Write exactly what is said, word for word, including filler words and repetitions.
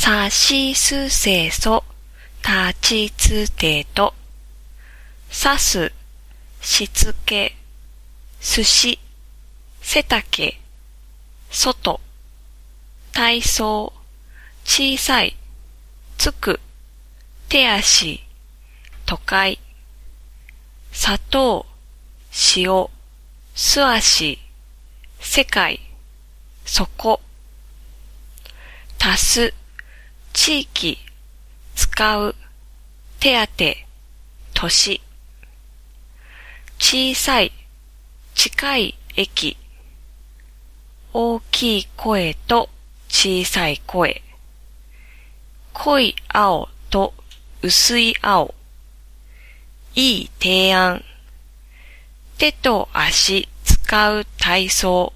さしすせそたちつてと、さすしつけすし背丈外体操小さいつく手足都会砂糖塩素足世界そこ足す地域使う手当て年小さい近い駅大きい声と小さい声濃い青と薄い青いい提案手と足使う体操